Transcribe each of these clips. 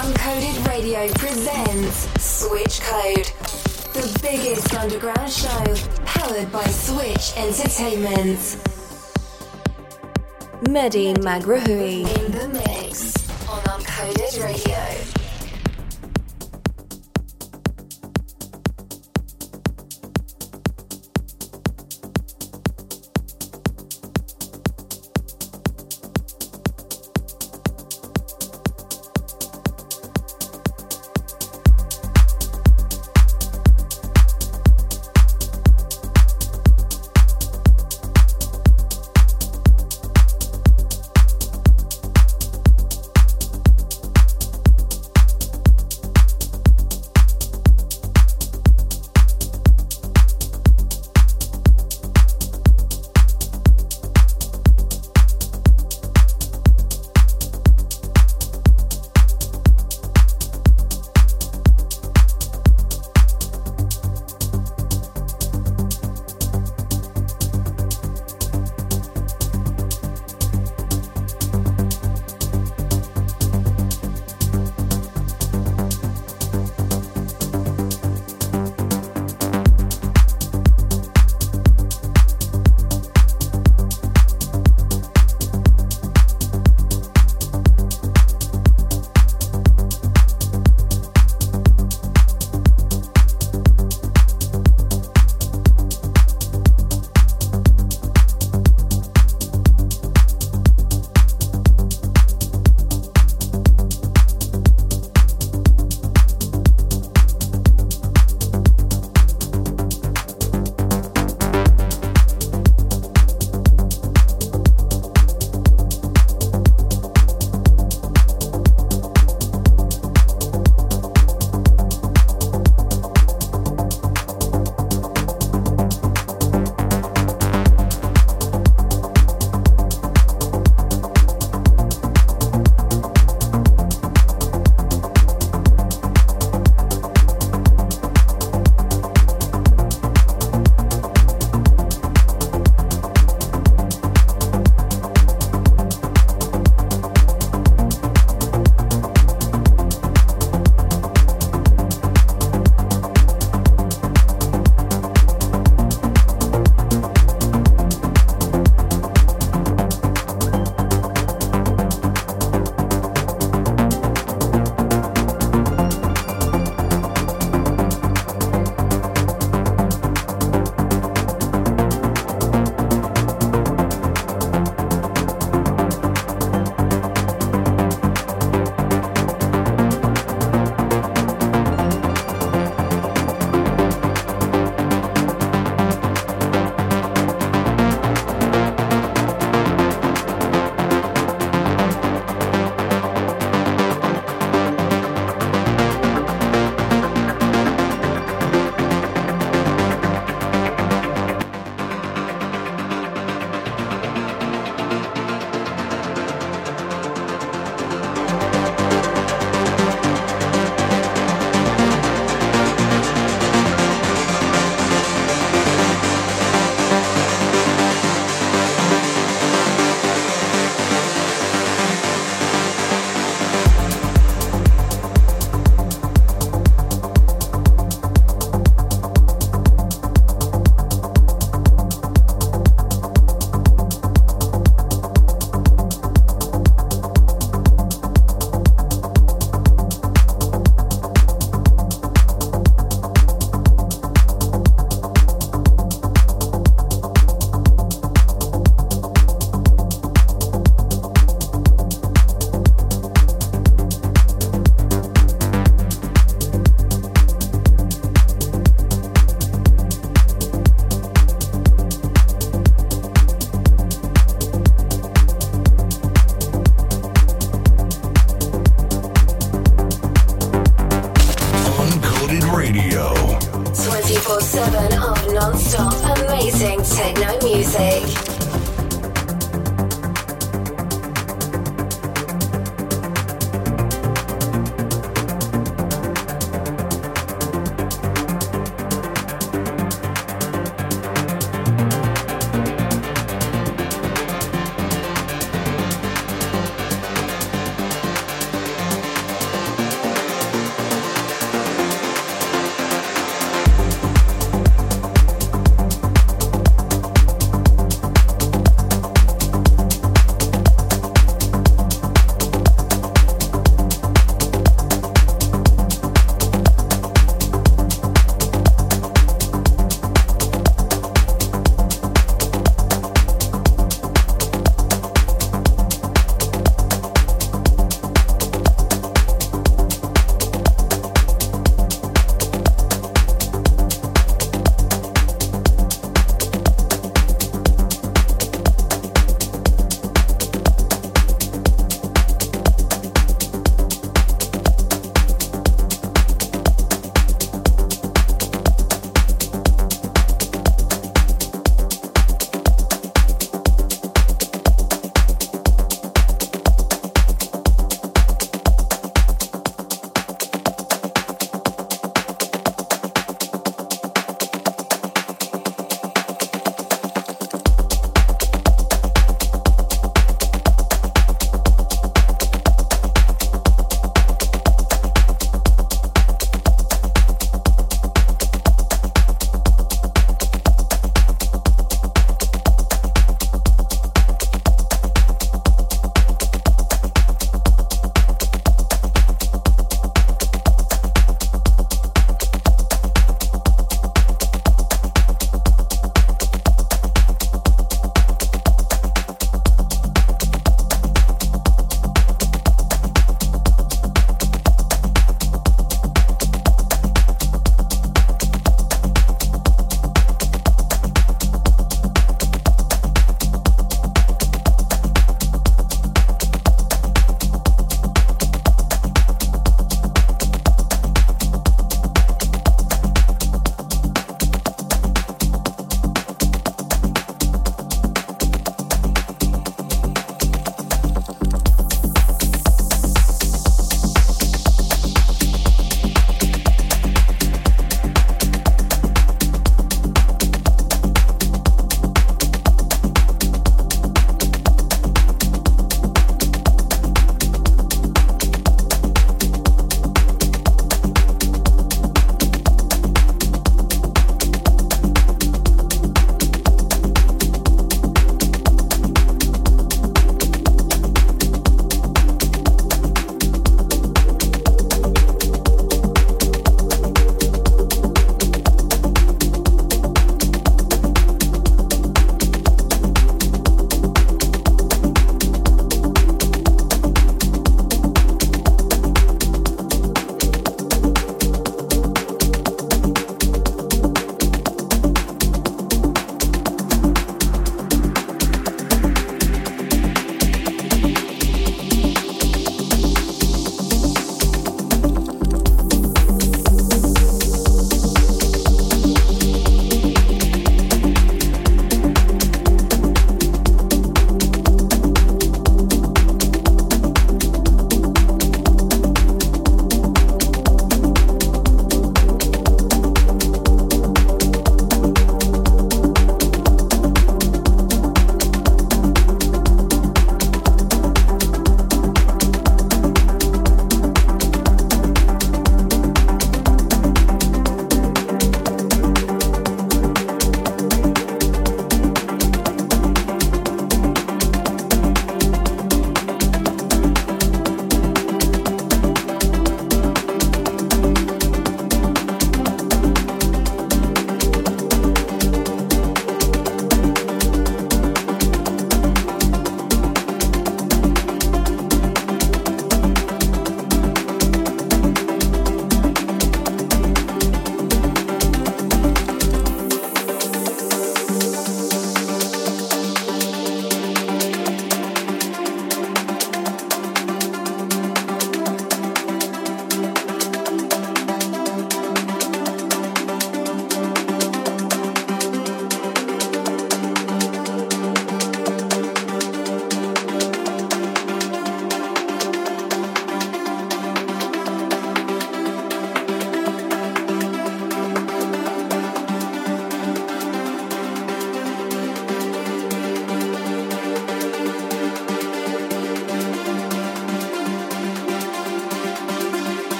Uncoded Radio presents Switch Code, the biggest underground show, powered by Switch Entertainment. Mehdi Maghraoui in the mix on Uncoded Radio.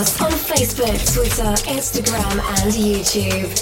us on Facebook, Twitter, Instagram and YouTube.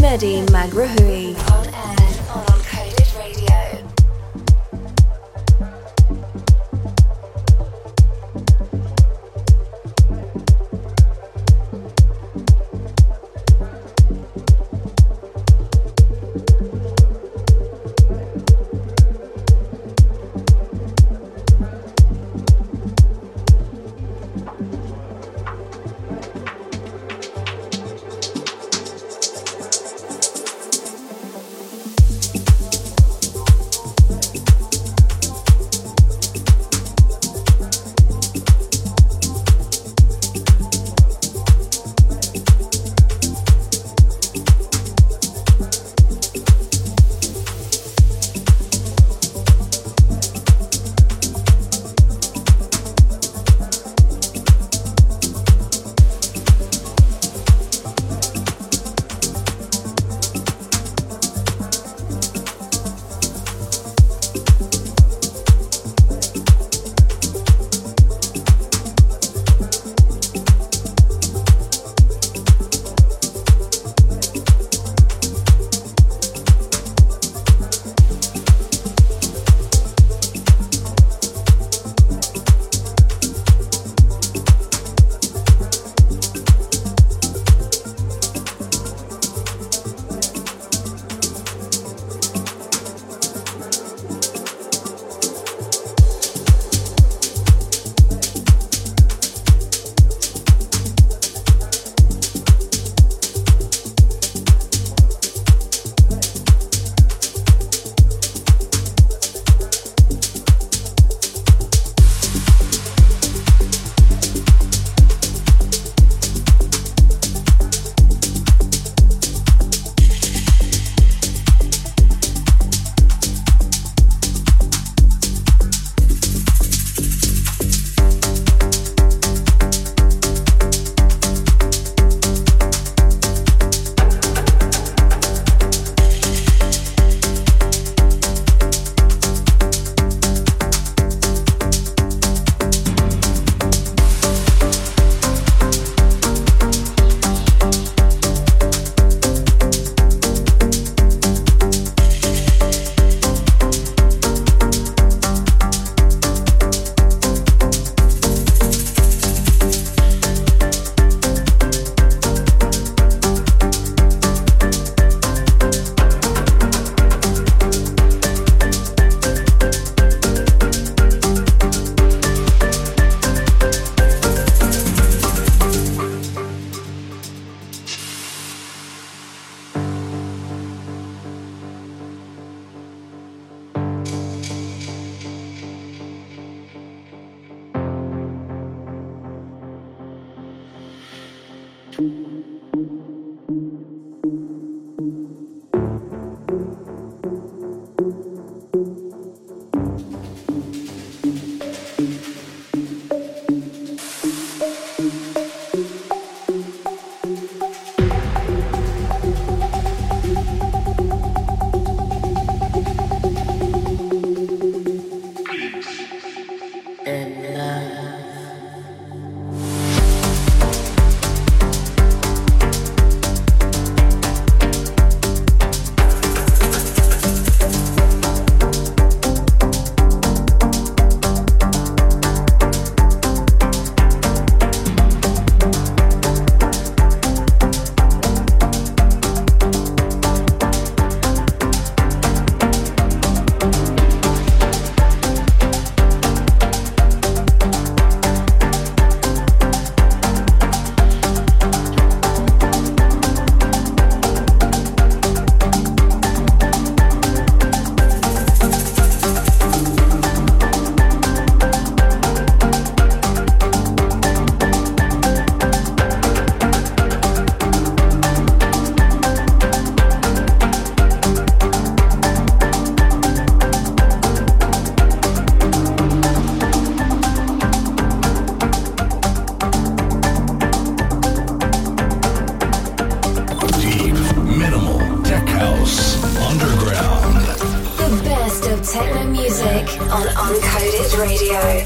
Mehdi Maghraoui. techno music on Uncoded Radio.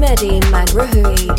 Mehdi Maghraoui.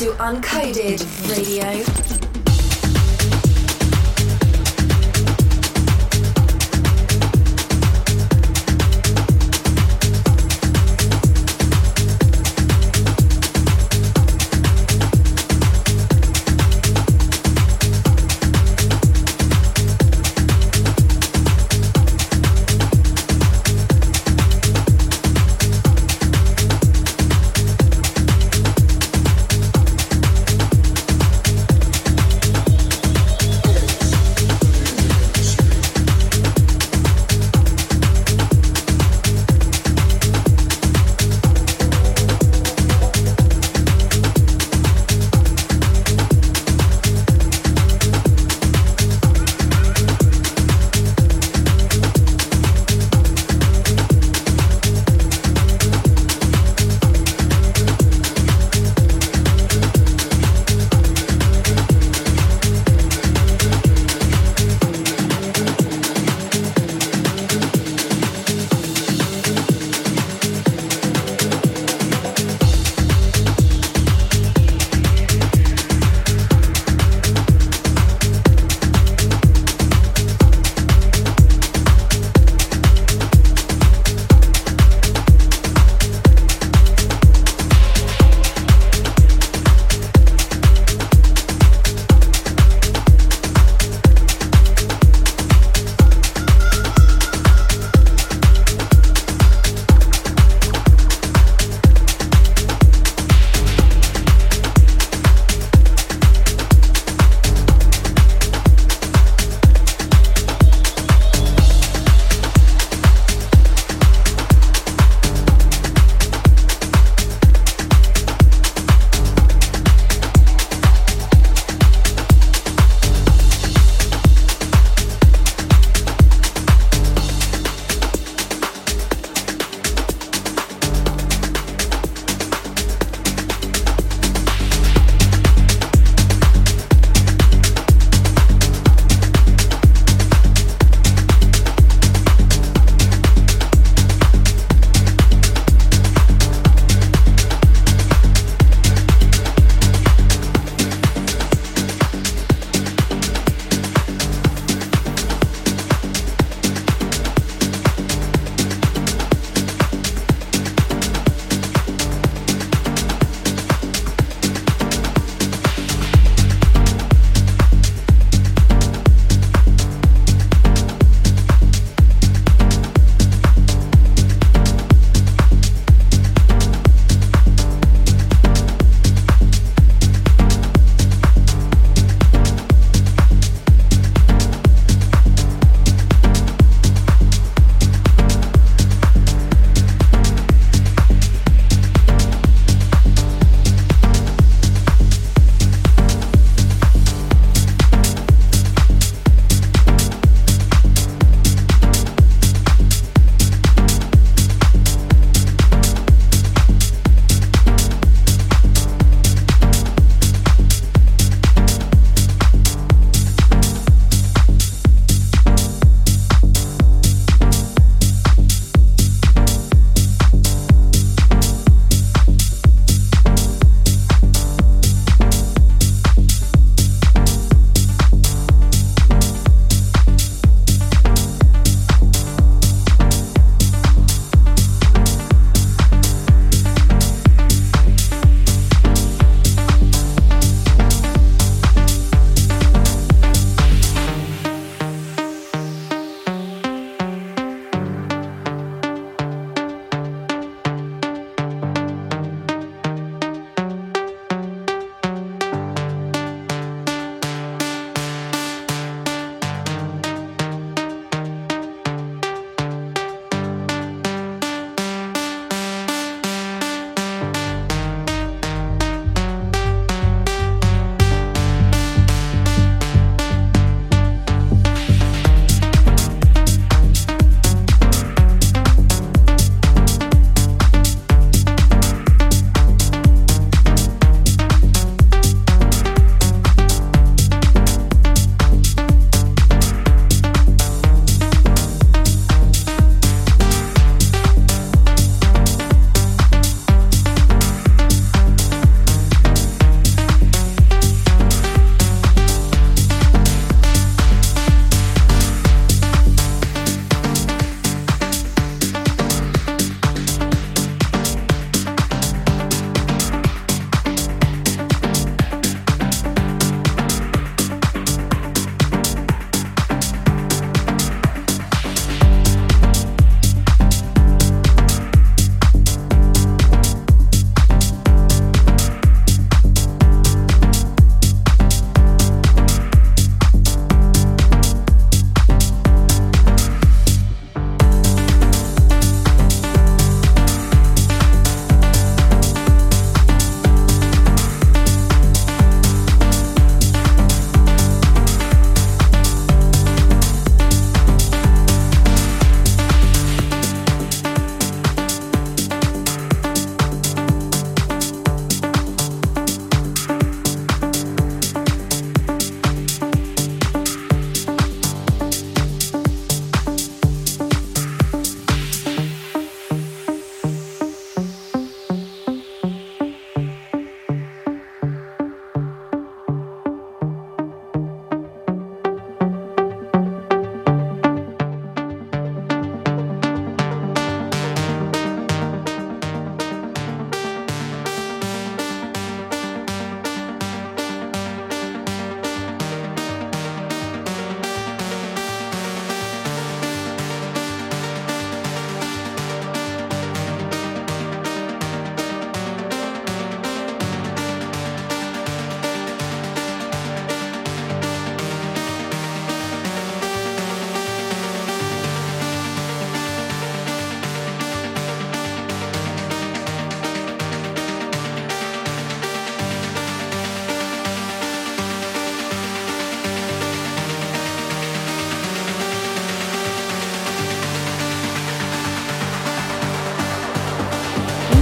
To Uncoded Radio.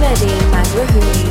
Mehdi Maghraoui.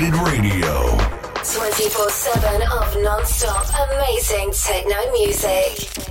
Uncoded Radio. 24/7 of non-stop amazing techno music.